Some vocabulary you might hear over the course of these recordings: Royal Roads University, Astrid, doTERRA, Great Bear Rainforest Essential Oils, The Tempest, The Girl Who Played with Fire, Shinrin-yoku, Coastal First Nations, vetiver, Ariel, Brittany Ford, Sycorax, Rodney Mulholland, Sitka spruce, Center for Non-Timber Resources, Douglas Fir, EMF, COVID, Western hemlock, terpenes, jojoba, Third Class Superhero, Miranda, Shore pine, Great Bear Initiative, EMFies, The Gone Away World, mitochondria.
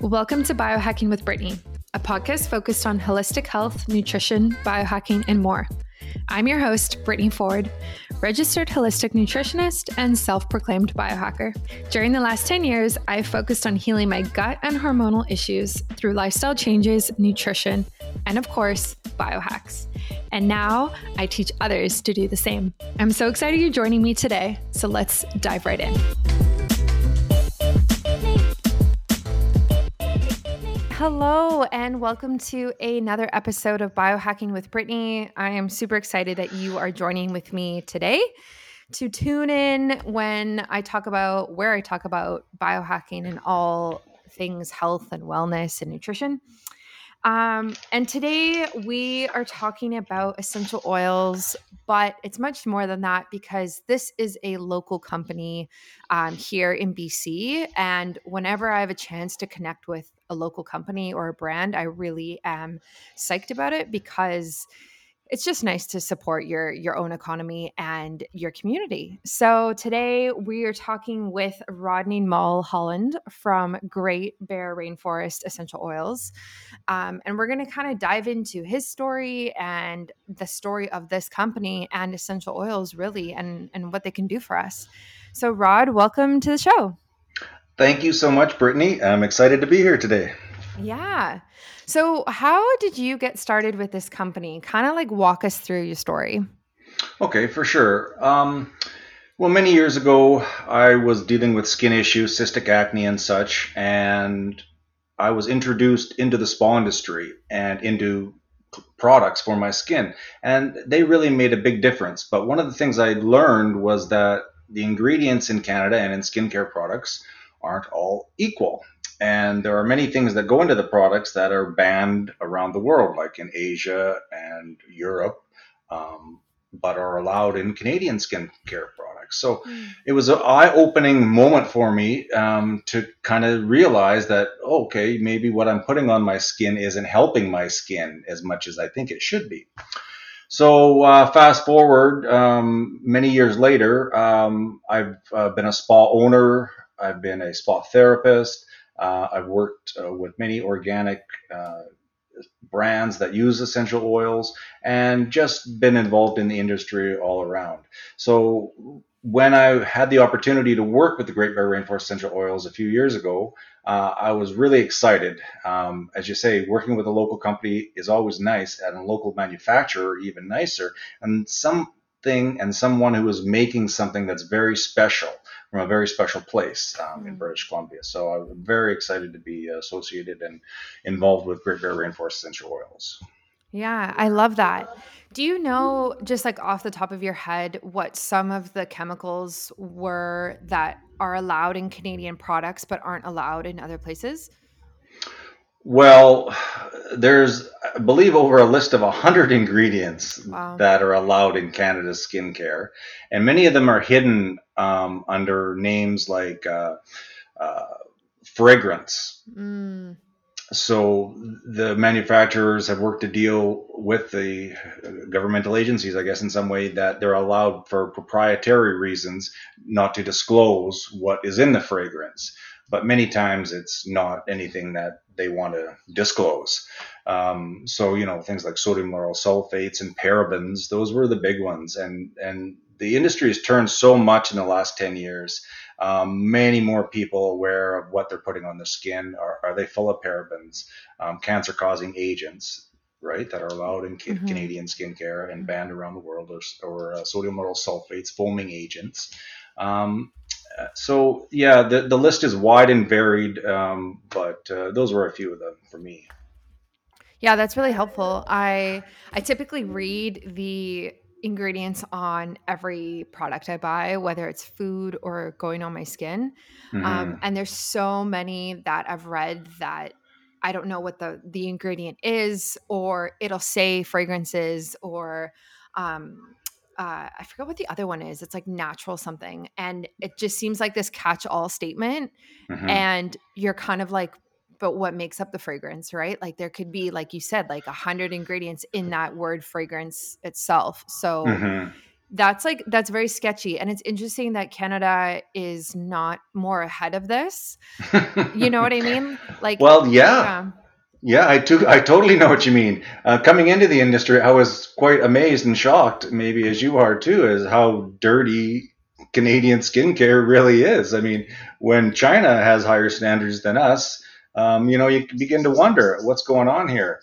Welcome to Biohacking with Brittany, a podcast focused on holistic health, nutrition, biohacking, and more. I'm your host, Brittany Ford, registered holistic nutritionist and self-proclaimed biohacker. During the last 10 years, I've focused on healing my gut and hormonal issues through lifestyle changes, nutrition, and of course, biohacks. And now I teach others to do the same. I'm so excited you're joining me today, so let's dive right in. Hello, and welcome to another episode of Biohacking with Brittany. I am super excited that you are joining with me today to tune in when I talk about biohacking and all things health and wellness and nutrition. And today we are talking about essential oils, but it's much more than that because this is a local company here in BC. And whenever I have a chance to connect with a local company or a brand, I really am psyched about it because it's just nice to support your own economy and your community. So today we are talking with Rodney Mulholland from Great Bear Rainforest Essential Oils. And we're going to kind of dive into his story and the story of this company and essential oils really, and what they can do for us. So Rod, welcome to the show. Thank you so much, Brittany. I'm excited to be here today. Yeah. So how did you get started with this company? Kind of like walk us through your story. Okay, for sure. Well, many years ago, I was dealing with skin issues, cystic acne and such, and I was introduced into the spa industry and into products for my skin. And they really made a big difference. But one of the things I learned was that the ingredients in Canada and in skincare products aren't all equal. And there are many things that go into the products that are banned around the world, like in Asia and Europe, but are allowed in Canadian skincare products. So it was an eye-opening moment for me to kind of realize that, okay, maybe what I'm putting on my skin isn't helping my skin as much as I think it should be. So fast forward many years later, I've been a spa owner, I've been a spa therapist. I've worked with many organic brands that use essential oils and just been involved in the industry all around. So when I had the opportunity to work with the Great Bear Rainforest Essential Oils a few years ago, I was really excited. As you say, working with a local company is always nice, and a local manufacturer even nicer. And someone who is making something that's very special from a very special place in British Columbia. So I'm very excited to be associated and involved with Great Bear Rainforest Essential Oils. Yeah, I love that. Do you know, just like off the top of your head, what some of the chemicals were that are allowed in Canadian products but aren't allowed in other places? Well, there's, I believe, over a list of 100 ingredients that are allowed in Canada's skincare, and many of them are hidden under names like fragrance. So the manufacturers have worked to deal with the governmental agencies, I guess, in some way that they're allowed for proprietary reasons not to disclose what is in the fragrance. But many times it's not anything that they want to disclose. So, you know, things like sodium lauryl sulfates and parabens, those were the big ones. And the industry has turned so much in the last 10 years. Many more people aware of what they're putting on their skin. Are they full of parabens, cancer-causing agents, right, that are allowed in Canadian skincare and banned around the world, or sodium lauryl sulfates, foaming agents. So yeah, the list is wide and varied, but those were a few of them for me. Yeah, that's really helpful. I typically read the ingredients on every product I buy, whether it's food or going on my skin. And there's so many that I've read that I don't know what the ingredient is, or it'll say fragrances or I forgot what the other one is. It's like natural something. And it just seems like this catch-all statement. And you're kind of like, but what makes up the fragrance, right? Like there could be, like you said, like 100 ingredients in that word fragrance itself. So That's very sketchy. And it's interesting that Canada is not more ahead of this. You know what I mean? Like, well, yeah. Yeah, I totally know what you mean. Coming into the industry, I was quite amazed and shocked, maybe as you are too, as how dirty Canadian skincare really is. I mean, when China has higher standards than us, you begin to wonder what's going on here.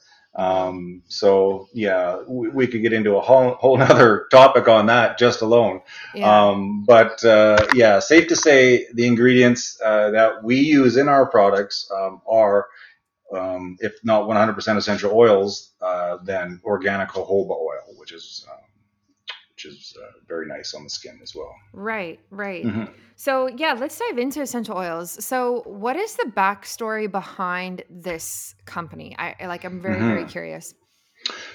So yeah, we could get into a whole other topic on that just alone. Yeah. But safe to say the ingredients that we use in our products are, if not 100% essential oils, then organic jojoba oil, which is very nice on the skin as well. Right. Mm-hmm. So yeah, let's dive into essential oils. So what is the backstory behind this company? I'm very, mm-hmm. very curious.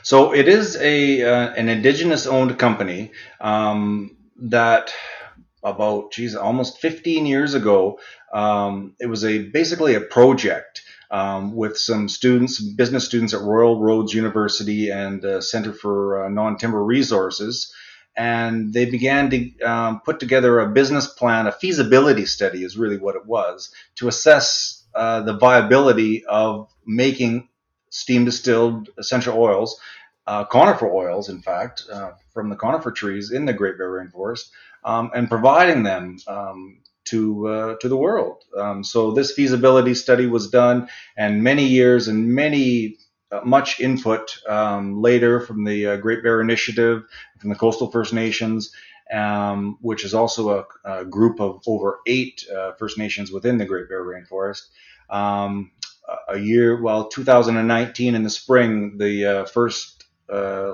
So it is an indigenous owned company that about, almost 15 years ago, it was basically a project with some business students at Royal Roads University and the Center for Non-Timber Resources. And they began to put together a business plan, a feasibility study is really what it was, to assess the viability of making steam distilled essential oils, conifer oils, in fact, from the conifer trees in the Great Bear Rainforest, and providing them to the world. So this feasibility study was done, and many years and much input later from the Great Bear Initiative, from the Coastal First Nations, which is also a group of over 8 First Nations within the Great Bear Rainforest. 2019 in the spring, the first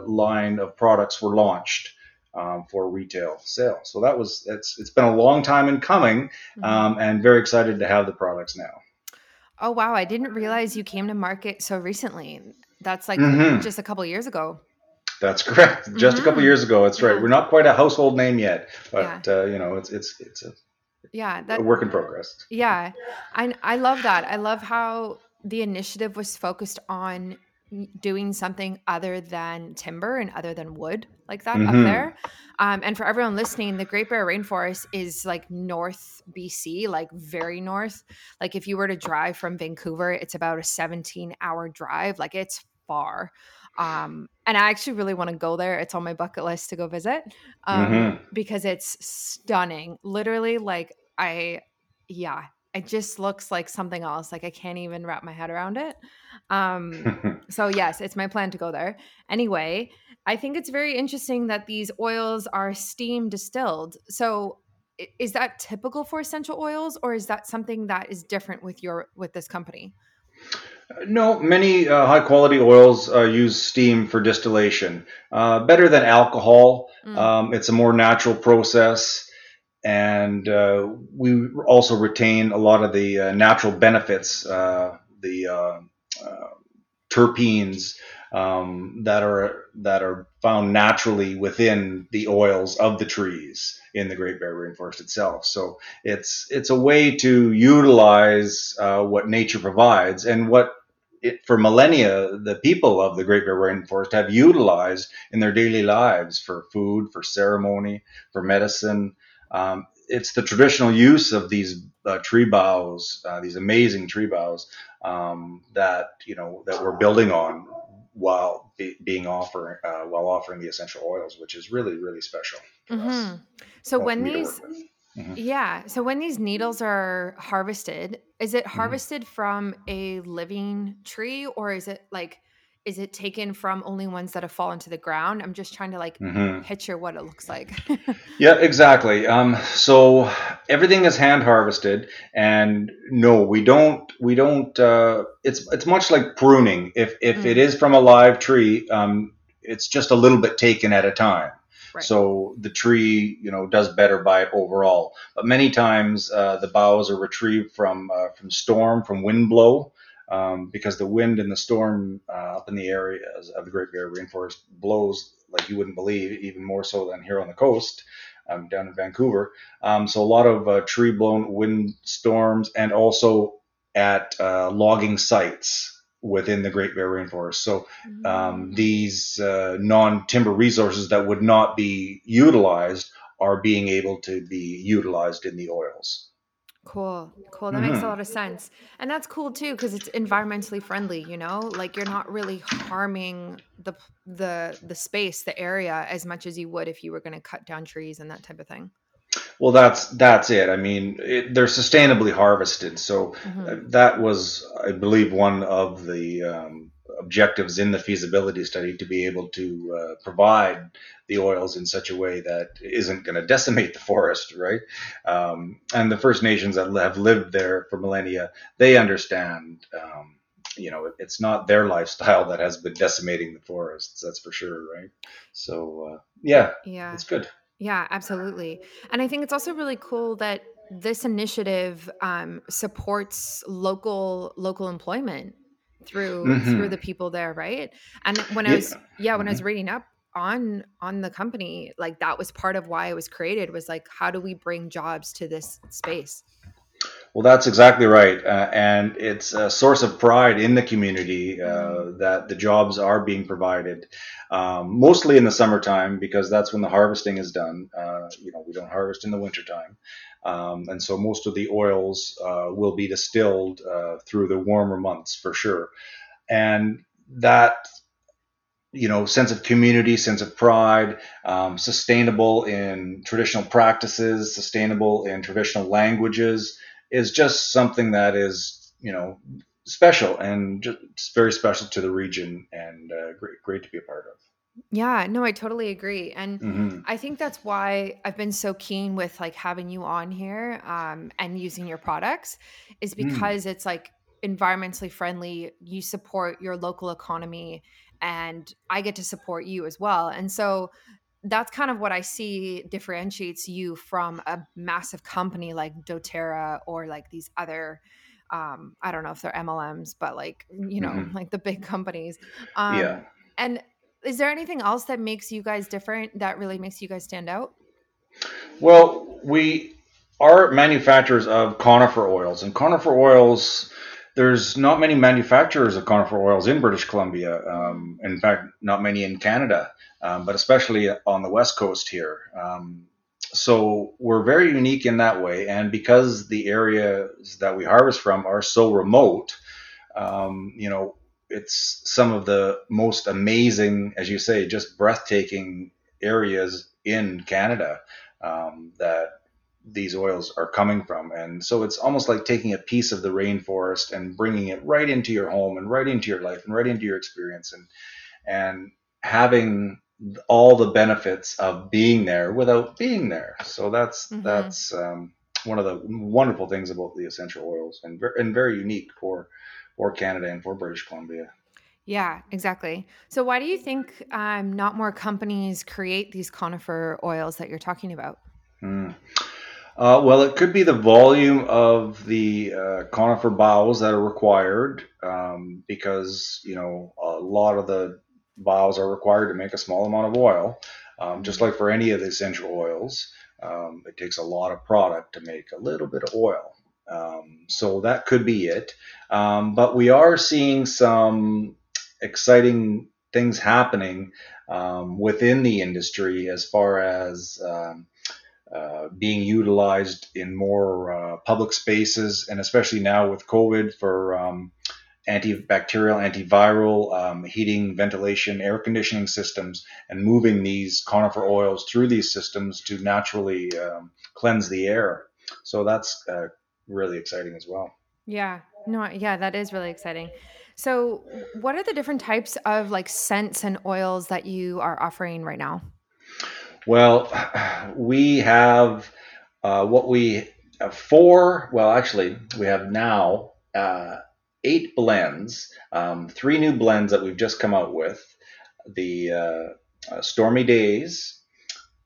line of products were launched for retail sale. So it's been a long time in coming, and very excited to have the products now. Oh, wow. I didn't realize you came to market so recently. That's mm-hmm. just a couple of years ago. That's correct. Just mm-hmm. a couple of years ago. That's right. Yeah. We're not quite a household name yet, but it's a work in progress. Yeah. I love that. I love how the initiative was focused on doing something other than timber and other than wood like that mm-hmm. up there. And for everyone listening, the Great Bear Rainforest is North BC, very north. If you were to drive from Vancouver, it's about a 17-hour drive. It's far. And I actually really want to go there. It's on my bucket list to go visit mm-hmm. because it's stunning. Literally, it just looks like something else. I can't even wrap my head around it. So yes, it's my plan to go there. Anyway, I think it's very interesting that these oils are steam distilled. So is that typical for essential oils, or is that something that is different with this company? No, many high quality oils use steam for distillation. Better than alcohol. It's a more natural process. And we also retain a lot of the natural benefits, the terpenes that are found naturally within the oils of the trees in the Great Bear Rainforest itself. So it's a way to utilize what nature provides, and for millennia, the people of the Great Bear Rainforest have utilized in their daily lives for food, for ceremony, for medicine. It's the traditional use of these tree boughs, these amazing tree boughs that we're building on while offering the essential oils, which is really, really special for mm-hmm. us. So when these, mm-hmm. yeah, so when these needles are harvested, is it harvested mm-hmm. from a living tree, or is it is it taken from only ones that have fallen to the ground? I'm just trying to mm-hmm. picture what it looks like. Yeah, exactly. So everything is hand harvested, and no, we don't, it's much like pruning. If mm-hmm. it is from a live tree, it's just a little bit taken at a time. Right. So the tree, does better by it overall. But many times, the boughs are retrieved from storm, from wind blow. Because the wind and the storm up in the areas of the Great Bear Rainforest blows like you wouldn't believe, even more so than here on the coast, down in Vancouver. So a lot of tree-blown wind storms, and also at logging sites within the Great Bear Rainforest. So these non-timber resources that would not be utilized are being able to be utilized in the oils. Cool. That makes a lot of sense. And that's cool too, because it's environmentally friendly, you know, like you're not really harming the space, the area as much as you would if you were going to cut down trees and that type of thing. Well, that's it. I mean, they're sustainably harvested. So that was, I believe, one of the objectives in the feasibility study, to be able to provide the oils in such a way that isn't going to decimate the forest, right? And the First Nations that have lived there for millennia, they understand, you know, it's not their lifestyle that has been decimating the forests, that's for sure, right? So, yeah, it's good. Yeah, absolutely. And I think it's also really cool that this initiative supports local employment through the people there, right? And when I was reading up on the company, like that was part of why it was created, was like, how do we bring jobs to this space? Well, that's exactly right. And it's a source of pride in the community that the jobs are being provided, mostly in the summertime, because that's when the harvesting is done. You know, we don't harvest in the wintertime. And so most of the oils will be distilled through the warmer months for sure. And that, you know, sense of community, sense of pride, sustainable in traditional practices, sustainable in traditional languages, is just something that is, you know, special and just very special to the region, and great to be a part of. Yeah, no, I totally agree. And I think that's why I've been so keen with like having you on here and using your products, is because it's like environmentally friendly. You support your local economy and I get to support you as well. And so that's kind of what I see differentiates you from a massive company like doTERRA or like these other, I don't know if they're MLMs, but like, you know, like the big companies. And is there anything else that makes you guys different, that really makes you guys stand out? Well, we are manufacturers of conifer oils, and conifer oils, there's not many manufacturers of conifer oils in British Columbia. In fact, not many in Canada. But especially on the West Coast here. So we're very unique in that way. And because the areas that we harvest from are so remote, you know, it's some of the most amazing, as you say, just breathtaking areas in Canada that these oils are coming from. And so it's almost like taking a piece of the rainforest and bringing it right into your home and right into your life and right into your experience, and having all the benefits of being there without being there. So that's one of the wonderful things about the essential oils, and very unique for Canada and for British Columbia. Yeah, exactly. So why do you think not more companies create these conifer oils that you're talking about? Well, it could be the volume of the conifer boughs that are required, because, you know, a lot of the boughs are required to make a small amount of oil, just like for any of the essential oils. It takes a lot of product to make a little bit of oil. So that could be it. But we are seeing some exciting things happening within the industry, as far as being utilized in more public spaces, and especially now with COVID for antibacterial, antiviral, heating, ventilation, air conditioning systems, and moving these conifer oils through these systems to naturally cleanse the air. So that's really exciting as well. Yeah, no, yeah, that is really exciting. So what are the different types of like scents and oils that you are offering right now? Well, we have we have now 8 blends, 3 new blends that we've just come out with, the Stormy Days,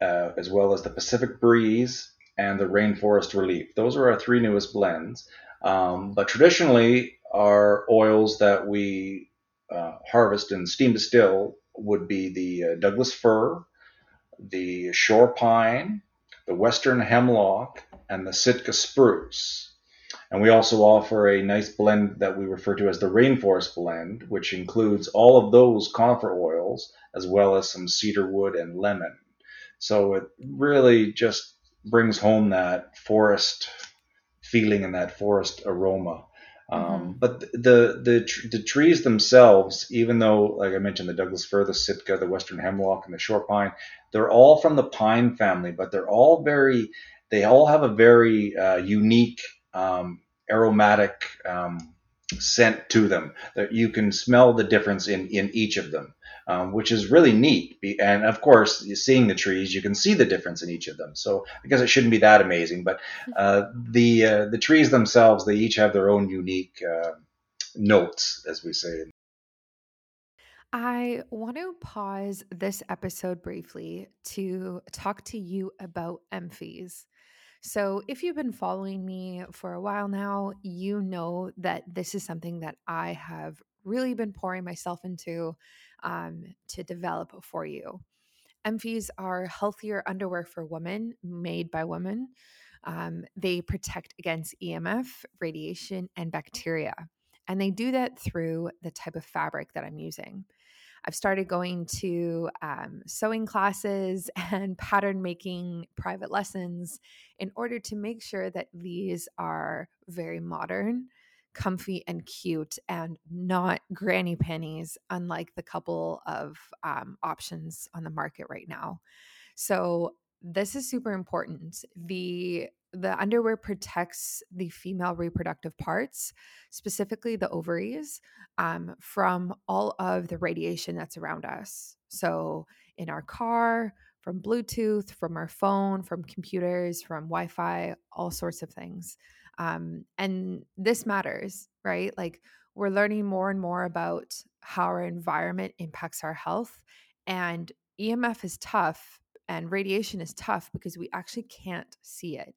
as well as the Pacific Breeze and the Rainforest Relief. Those are our 3 newest blends. But traditionally, our oils that we harvest and steam distill would be the Douglas Fir, the Shore Pine, the Western Hemlock, and the Sitka Spruce. And we also offer a nice blend that we refer to as the Rainforest Blend, which includes all of those conifer oils, as well as some cedar wood and lemon. So it really just brings home that forest feeling and that forest aroma. But the trees themselves, even though, like I mentioned, the Douglas Fir, the Sitka, the Western hemlock, and the shore pine, they're all from the pine family, but they're all very, they all have a very unique aromatic scent to them that you can smell the difference in each of them, which is really neat. And of course, seeing the trees, you can see the difference in each of them. So I guess it shouldn't be that amazing, but the trees themselves, they each have their own unique notes, as we say. I want to pause this episode briefly to talk to you about EMFies. So if you've been following me for a while now, you know that this is something that I have really been pouring myself into to develop for you. EMFies are healthier underwear for women made by women. They protect against EMF, radiation, and bacteria. And they do that through the type of fabric that I'm using. I've started going to sewing classes and pattern making private lessons in order to make sure that these are very modern, comfy, and cute, and not granny panties, unlike the couple of options on the market right now. So this is super important. The underwear protects the female reproductive parts, specifically the ovaries, from all of the radiation that's around us. So in our car, from Bluetooth, from our phone, from computers, from Wi-Fi, all sorts of things. And this matters, right? Like, we're learning more and more about how our environment impacts our health. And EMF is tough and radiation is tough because we actually can't see it.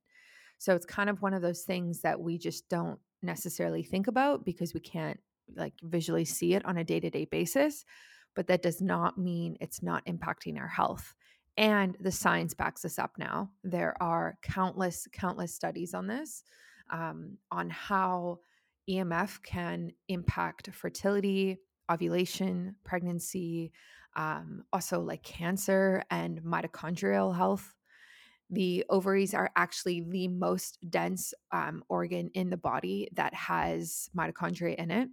So it's kind of one of those things that we just don't necessarily think about because we can't like visually see it on a day-to-day basis, but that does not mean it's not impacting our health. And the science backs us up now. There are countless studies on this, on how EMF can impact fertility, ovulation, pregnancy, also like cancer and mitochondrial health. The ovaries are actually the most dense organ in the body that has mitochondria in it.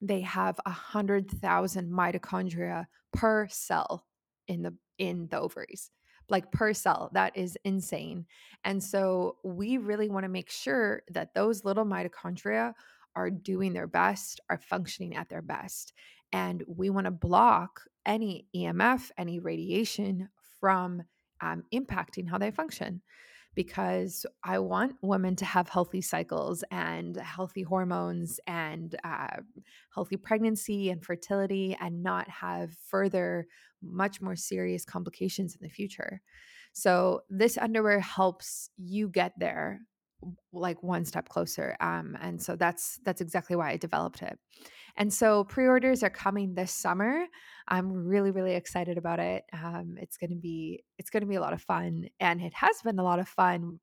They have 100,000 mitochondria per cell in the ovaries, like per cell. That is insane. And so we really want to make sure that those little mitochondria are doing their best, are functioning at their best. And we want to block any EMF, any radiation from impacting how they function, because I want women to have healthy cycles and healthy hormones and healthy pregnancy and fertility, and not have further, much more serious complications in the future. So this underwear helps you get there, like one step closer. And so that's exactly why I developed it. And so pre-orders are coming this summer. I'm really, really excited about it. It's going to be a lot of fun, and it has been a lot of fun,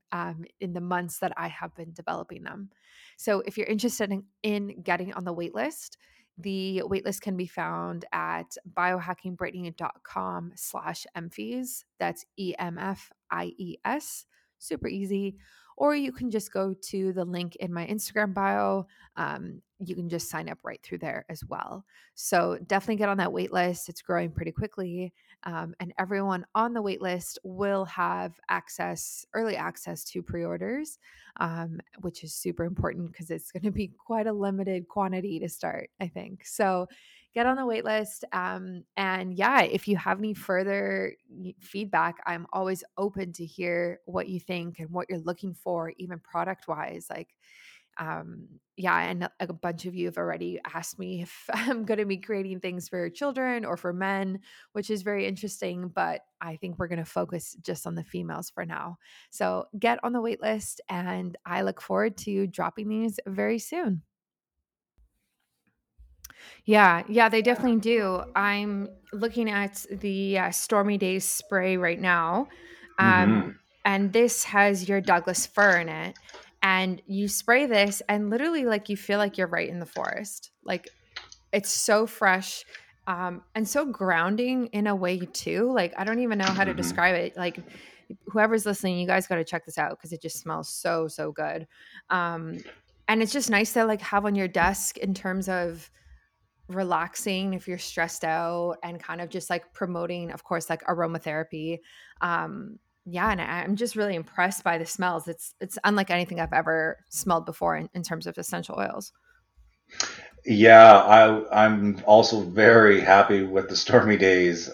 in the months that I have been developing them. So if you're interested in getting on the wait list, the waitlist can be found at biohackingbrittany.com/EMFies. That's EMFies. Super easy. Or you can just go to the link in my Instagram bio. You can just sign up right through there as well. So definitely get on that wait list. It's growing pretty quickly. And everyone on the wait list will have early access to pre-orders, which is super important because it's going to be quite a limited quantity to start, I think. So get on the wait list. And yeah, if you have any further feedback, I'm always open to hear what you think and what you're looking for, even product wise. Like, yeah, and a bunch of you have already asked me if I'm going to be creating things for children or for men, which is very interesting, but I think we're going to focus just on the females for now. So get on the wait list, and I look forward to dropping these very soon. Yeah, they definitely do. I'm looking at the Stormy Days spray right now, and this has your Douglas Fir in it. And you spray this and literally like you feel like you're right in the forest. Like it's so fresh and so grounding in a way too. Like I don't even know how to describe it. Like whoever's listening, you guys got to check this out because it just smells so, so good. And it's just nice to like have on your desk in terms of relaxing if you're stressed out and kind of just like promoting, of course, like aromatherapy. Yeah, and I'm just really impressed by the smells. It's unlike anything I've ever smelled before in terms of essential oils. Yeah, I'm also very happy with the Stormy Days.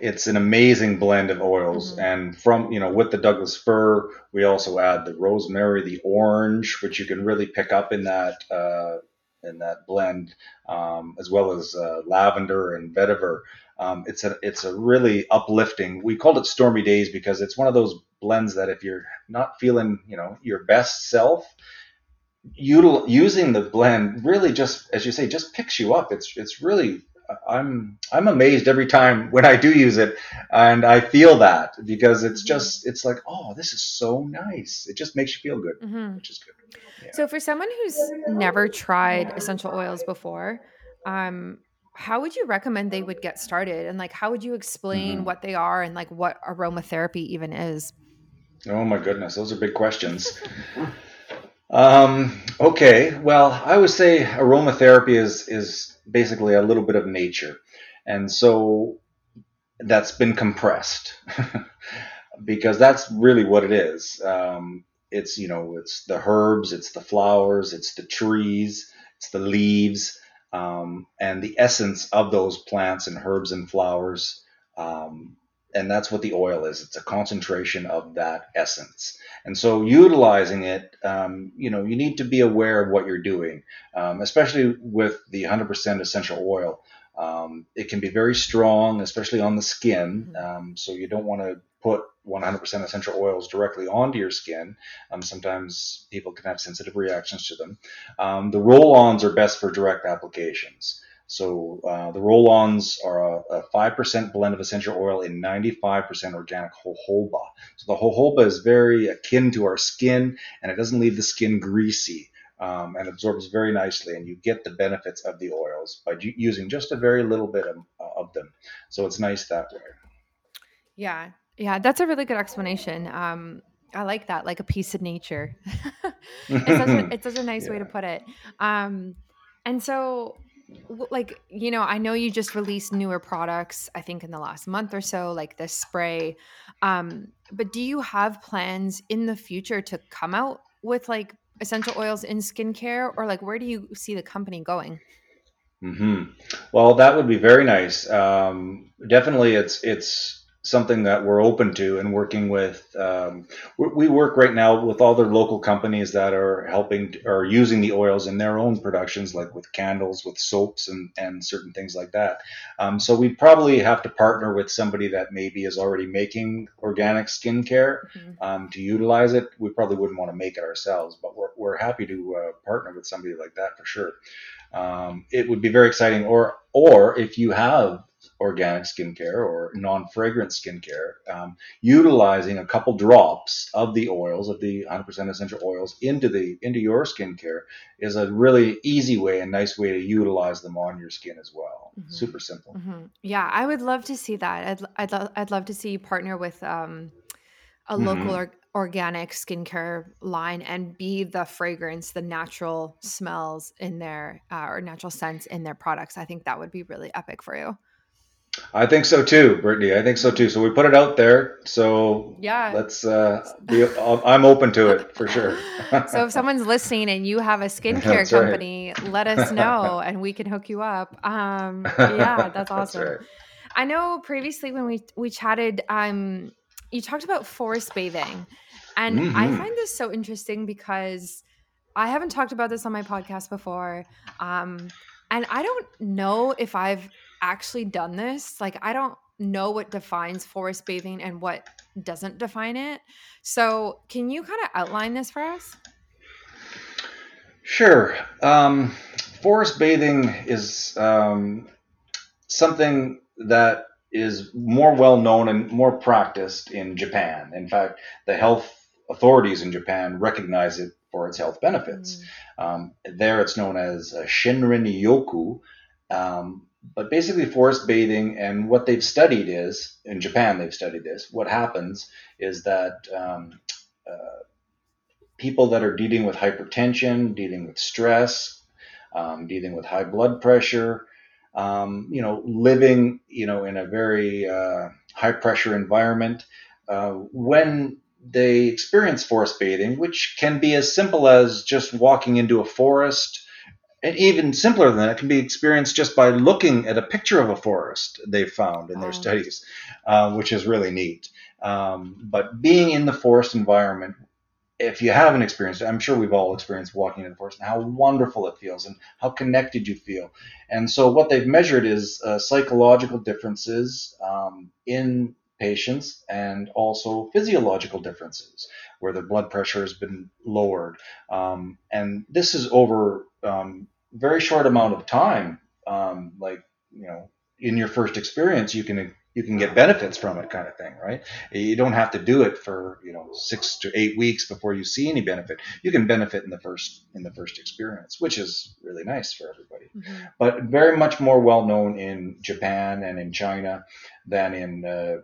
It's an amazing blend of oils. Mm-hmm. And from, with the Douglas fir, we also add the rosemary, the orange, which you can really pick up in that blend, as well as lavender and vetiver. It's a really uplifting. We called it Stormy Days because it's one of those blends that if you're not feeling, your best self, using the blend really just, as you say, just picks you up. It's really, I'm amazed every time when I do use it, and I feel that because it's just, it's like, oh, this is so nice. It just makes you feel good, mm-hmm. which is good. Yeah. So for someone who's never tried essential oils before, how would you recommend they would get started? And like, how would you explain mm-hmm. what they are and like what aromatherapy even is? Oh my goodness. Those are big questions. Okay. Well, I would say aromatherapy is basically a little bit of nature. And so that's been compressed because that's really what it is. It's the herbs, it's the flowers, it's the trees, it's the leaves, and the essence of those plants and herbs and flowers. And that's what the oil is. It's a concentration of that essence. And so utilizing it, you need to be aware of what you're doing, especially with the 100% essential oil. It can be very strong, especially on the skin. So you don't want to put 100% essential oils directly onto your skin. Sometimes people can have sensitive reactions to them. The roll-ons are best for direct applications. So the roll-ons are a 5% blend of essential oil in 95% organic jojoba. So the jojoba is very akin to our skin, and it doesn't leave the skin greasy and absorbs very nicely. And you get the benefits of the oils by using just a very little bit of them. So it's nice that way. Yeah. Yeah, that's a really good explanation. I like that, like a piece of nature. it's such a nice way to put it. And so, like, I know you just released newer products, I think in the last month or so, like this spray. But do you have plans in the future to come out with like essential oils in skincare, or like where do you see the company going? Mm-hmm. Well, that would be very nice. Definitely, it's something that we're open to and working with. We work right now with all the local companies that are helping or using the oils in their own productions, like with candles, with soaps and certain things like that. So we probably have to partner with somebody that maybe is already making organic skincare to utilize it. We probably wouldn't want to make it ourselves, but we're happy to partner with somebody like that for sure. It would be very exciting. Or if you have organic skincare or non-fragrant skincare, utilizing a couple drops of the oils, of the 100% essential oils into your skincare is a really easy way and nice way to utilize them on your skin as well. Mm-hmm. Super simple. Mm-hmm. Yeah, I would love to see that. I'd love to see you partner with a local organic skincare line and be the fragrance, the natural smells in their or natural scents in their products. I think that would be really epic for you. I think so too, Brittany. I think so too. So we put it out there. So yeah, let's. I'm open to it for sure. So if someone's listening and you have a skincare company, let us know and we can hook you up. Yeah, that's awesome. That's right. I know previously when we chatted, you talked about forest bathing, and I find this so interesting because I haven't talked about this on my podcast before, and I don't know if I've actually done this. Like, I don't know what defines forest bathing and what doesn't define it. So can you kind of outline this for us? Sure. Forest bathing is something that is more well known and more practiced in Japan. In fact, the health authorities in Japan recognize it for its health benefits. There it's known as Shinrin-yoku, but basically forest bathing. And what they've studied is, in Japan they've studied this, what happens is that people that are dealing with hypertension, dealing with stress, dealing with high blood pressure, living, in a very high pressure environment, when they experience forest bathing, which can be as simple as just walking into a forest, and even simpler than that, it can be experienced just by looking at a picture of a forest, they've found in their studies, which is really neat. But being in the forest environment, if you haven't experienced it, I'm sure we've all experienced walking in the forest and how wonderful it feels and how connected you feel. And so what they've measured is psychological differences in patients, and also physiological differences where the blood pressure has been lowered. And this is over very short amount of time. In your first experience, you can get benefits from it, kind of thing, right? You don't have to do it for 6 to 8 weeks before you see any benefit. You can benefit in the first experience, which is really nice for everybody. Mm-hmm. But very much more well known in Japan and in China than in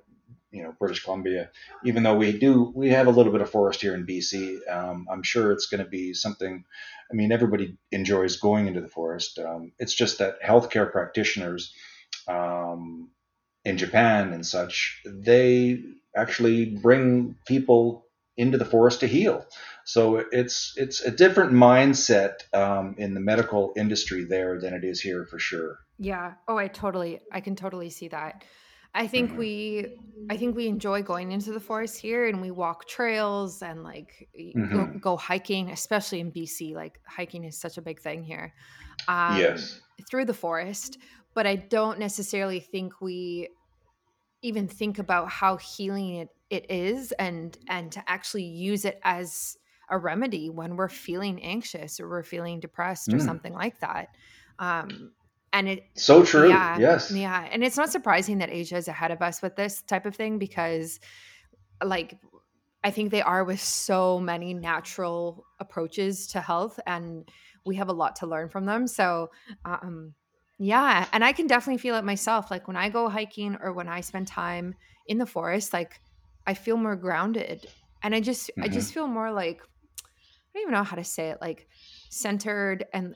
British Columbia. Even though we have a little bit of forest here in BC. I'm sure it's going to be something. I mean, everybody enjoys going into the forest. It's just that healthcare practitioners. In Japan and such, they actually bring people into the forest to heal. So it's a different mindset in the medical industry there than it is here, for sure. Yeah. Oh, I can totally see that. I think we enjoy going into the forest here, and we walk trails and go hiking, especially in BC. Like, hiking is such a big thing here. Yes. Through the forest, but I don't necessarily think we even think about how healing it is, and to actually use it as a remedy when we're feeling anxious or we're feeling depressed or something like that. And it's so true. Yeah, yes. Yeah. And it's not surprising that Asia is ahead of us with this type of thing, because I think they are, with so many natural approaches to health, and we have a lot to learn from them. So, yeah. And I can definitely feel it myself. Like, when I go hiking or when I spend time in the forest, I feel more grounded, and I just feel more I don't even know how to say it, centered and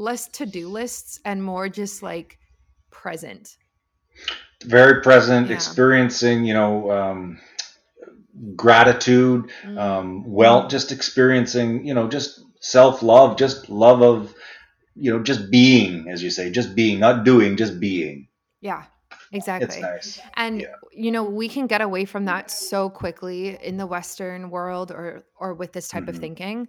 less to-do lists and more just present. Very present, yeah. Experiencing, gratitude, just experiencing, just self-love, just love of, just being, as you say, just being, not doing, just being. Yeah, exactly. It's nice. And, we can get away from that so quickly in the Western world or with this type of thinking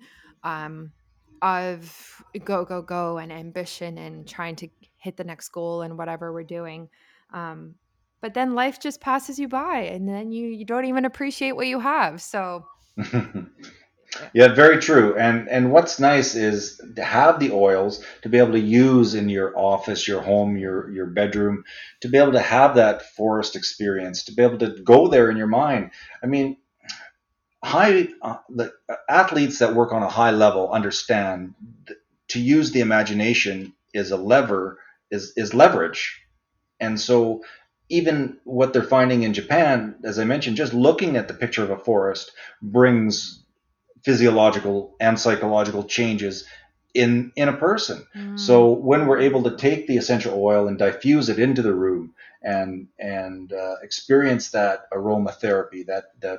of go and ambition and trying to hit the next goal and whatever we're doing. But then life just passes you by, and then you don't even appreciate what you have. So yeah, very true. And what's nice is to have the oils to be able to use in your office, your home, your bedroom, to be able to have that forest experience, to be able to go there in your mind. I mean, the athletes that work on a high level understand to use the imagination is a lever, is leverage. And so even what they're finding in Japan, as I mentioned, just looking at the picture of a forest brings physiological and psychological changes in a person. So when we're able to take the essential oil and diffuse it into the room and experience that aromatherapy that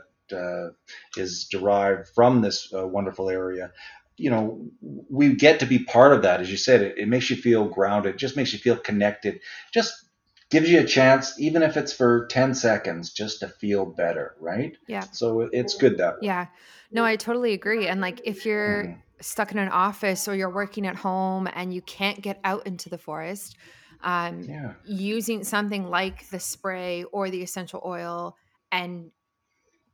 is derived from this wonderful area, we get to be part of that. As you said, it makes you feel grounded, just makes you feel connected, just gives you a chance, even if it's for 10 seconds, just to feel better, right? Yeah. So it's good that way. Yeah. No, I totally agree. And if you're stuck in an office or you're working at home and you can't get out into the forest, using something like the spray or the essential oil and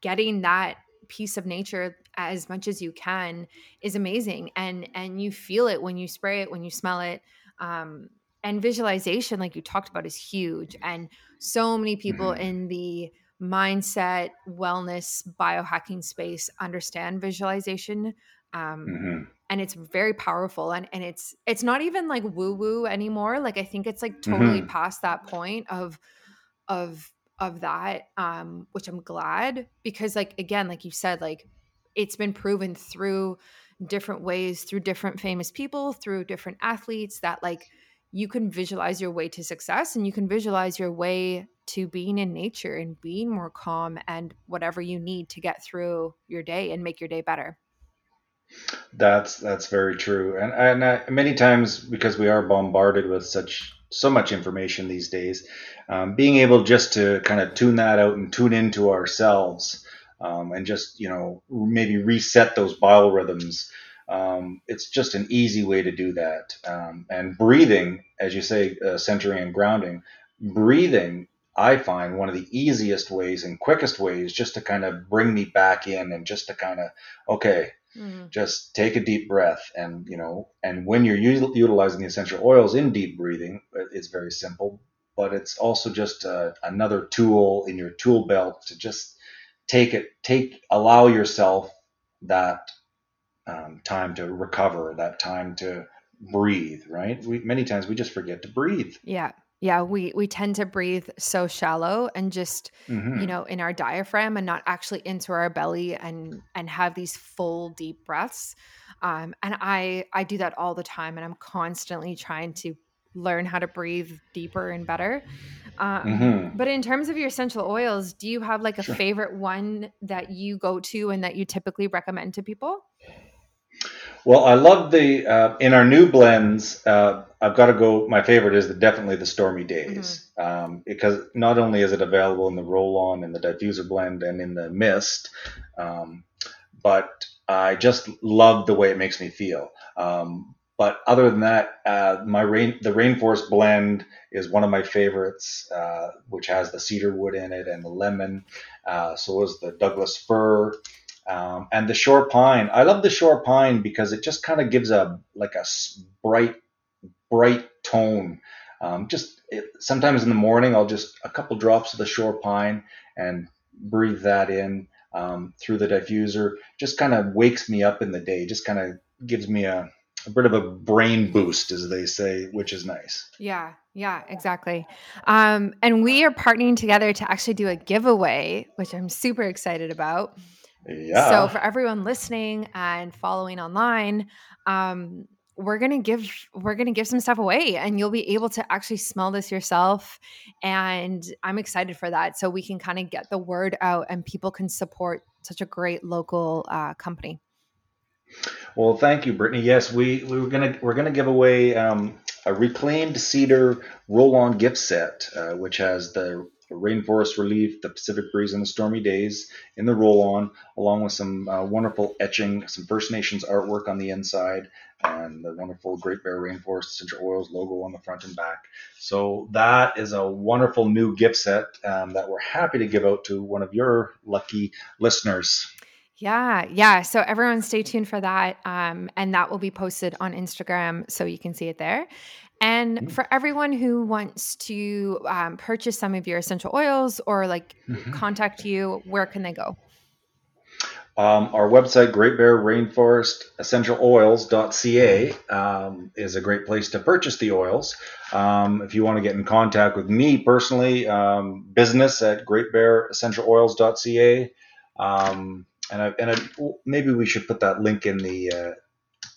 getting that piece of nature as much as you can is amazing. And you feel it when you spray it, when you smell it. And visualization, like you talked about, is huge. And so many people in the mindset, wellness, biohacking space understand visualization. And it's very powerful, and it's not even like woo-woo anymore. Like I think it's like totally past that point of that, which I'm glad, because like, again, like you said, like it's been proven through different ways, through different famous people, through different athletes, that like you can visualize your way to success, and you can visualize your way to being in nature and being more calm and whatever you need to get through your day and make your day better. That's very true. And many times, because we are bombarded with so much information these days, being able just to kind of tune that out and tune into ourselves, and just, you know, maybe reset those biorhythms. It's just an easy way to do that. And breathing, as you say, centering and grounding, breathing, I find one of the easiest ways and quickest ways just to kind of bring me back in, and just to kind of, okay, just take a deep breath. And, you know, and when you're utilizing the essential oils in deep breathing, it's very simple, but it's also just another tool in your tool belt to just allow yourself that time to recover, that time to breathe, right? Many times we just forget to breathe. Yeah. Yeah. We tend to breathe so shallow and just, you know, in our diaphragm, and not actually into our belly, and have these full deep breaths. And I do that all the time, and I'm constantly trying to learn how to breathe deeper and better. But in terms of your essential oils, do you have like a favorite one that you go to and that you typically recommend to people? Well, I love the, in our new blends, I've got to go. My favorite is definitely the Stormy Days, because not only is it available in the roll-on and the diffuser blend and in the mist, but I just love the way it makes me feel. But other than that, the Rainforest Blend is one of my favorites, which has the cedar wood in it and the lemon. So is the Douglas Fir, and the Shore Pine. I love the Shore Pine because it just kind of gives a bright tone. Sometimes in the morning, I'll just a couple drops of the Shore Pine and breathe that in through the diffuser. Just kind of wakes me up in the day. Just kind of gives me a bit of a brain boost, as they say, which is nice. Yeah, exactly. And we are partnering together to actually do a giveaway, which I'm super excited about. Yeah. So for everyone listening and following online, we're gonna give some stuff away, and you'll be able to actually smell this yourself. And I'm excited for that, so we can kind of get the word out, and people can support such a great local company. Well, thank you, Brittany. Yes, we're gonna give away a reclaimed cedar roll-on gift set, which has the Rainforest Relief, the Pacific Breeze, and the Stormy Days in the roll-on, along with some wonderful etching, some First Nations artwork on the inside, and the wonderful Great Bear Rainforest Essential Oils logo on the front and back. So that is a wonderful new gift set that we're happy to give out to one of your lucky listeners. Yeah. So everyone stay tuned for that. And that will be posted on Instagram, so you can see it there. And for everyone who wants to purchase some of your essential oils or contact you, where can they go? Our website, Great Bear Rainforest Essential Oils.ca, is a great place to purchase the oils. If you want to get in contact with me personally, business at Great Bear Essential Oils.ca. And maybe we should put that link in the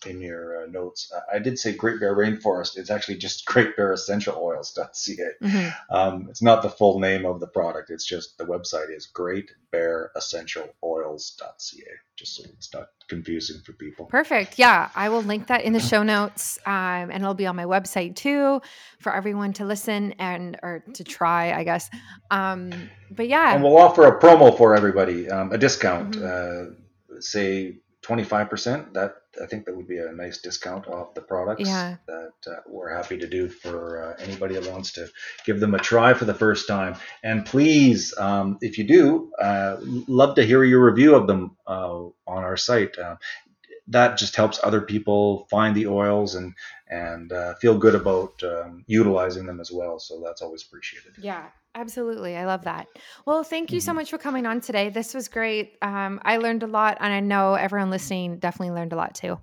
in your notes. I did say Great Bear Rainforest. It's actually just Great Bear Essential Oils.ca. It's not the full name of the product. It's just the website is Great Bear Essential Oils.ca. Just so it's not confusing for people. Perfect. Yeah, I will link that in the show notes, and it'll be on my website too for everyone to listen or to try, I guess. But yeah, and we'll offer a promo for everybody, a discount, say 25%. That I think that would be a nice discount off the products that we're happy to do for anybody that wants to give them a try for the first time. And please, if you do, love to hear your review of them on our site. that just helps other people find the oils and feel good about utilizing them as well. So that's always appreciated. Yeah, absolutely. I love that. Well, thank you so much for coming on today. This was great. I learned a lot, and I know everyone listening definitely learned a lot too.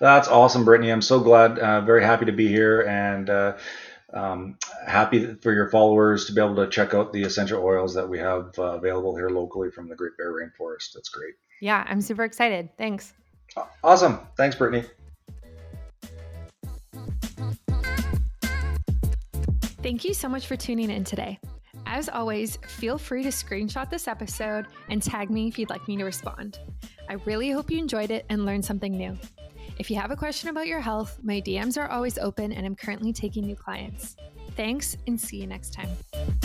That's awesome, Brittany. I'm so glad. Very happy to be here, and happy for your followers to be able to check out the essential oils that we have available here locally from the Great Bear Rainforest. That's great. Yeah, I'm super excited. Thanks. Awesome. Thanks, Brittany. Thank you so much for tuning in today. As always, feel free to screenshot this episode and tag me if you'd like me to respond. I really hope you enjoyed it and learned something new. If you have a question about your health, my DMs are always open, and I'm currently taking new clients. Thanks, and see you next time.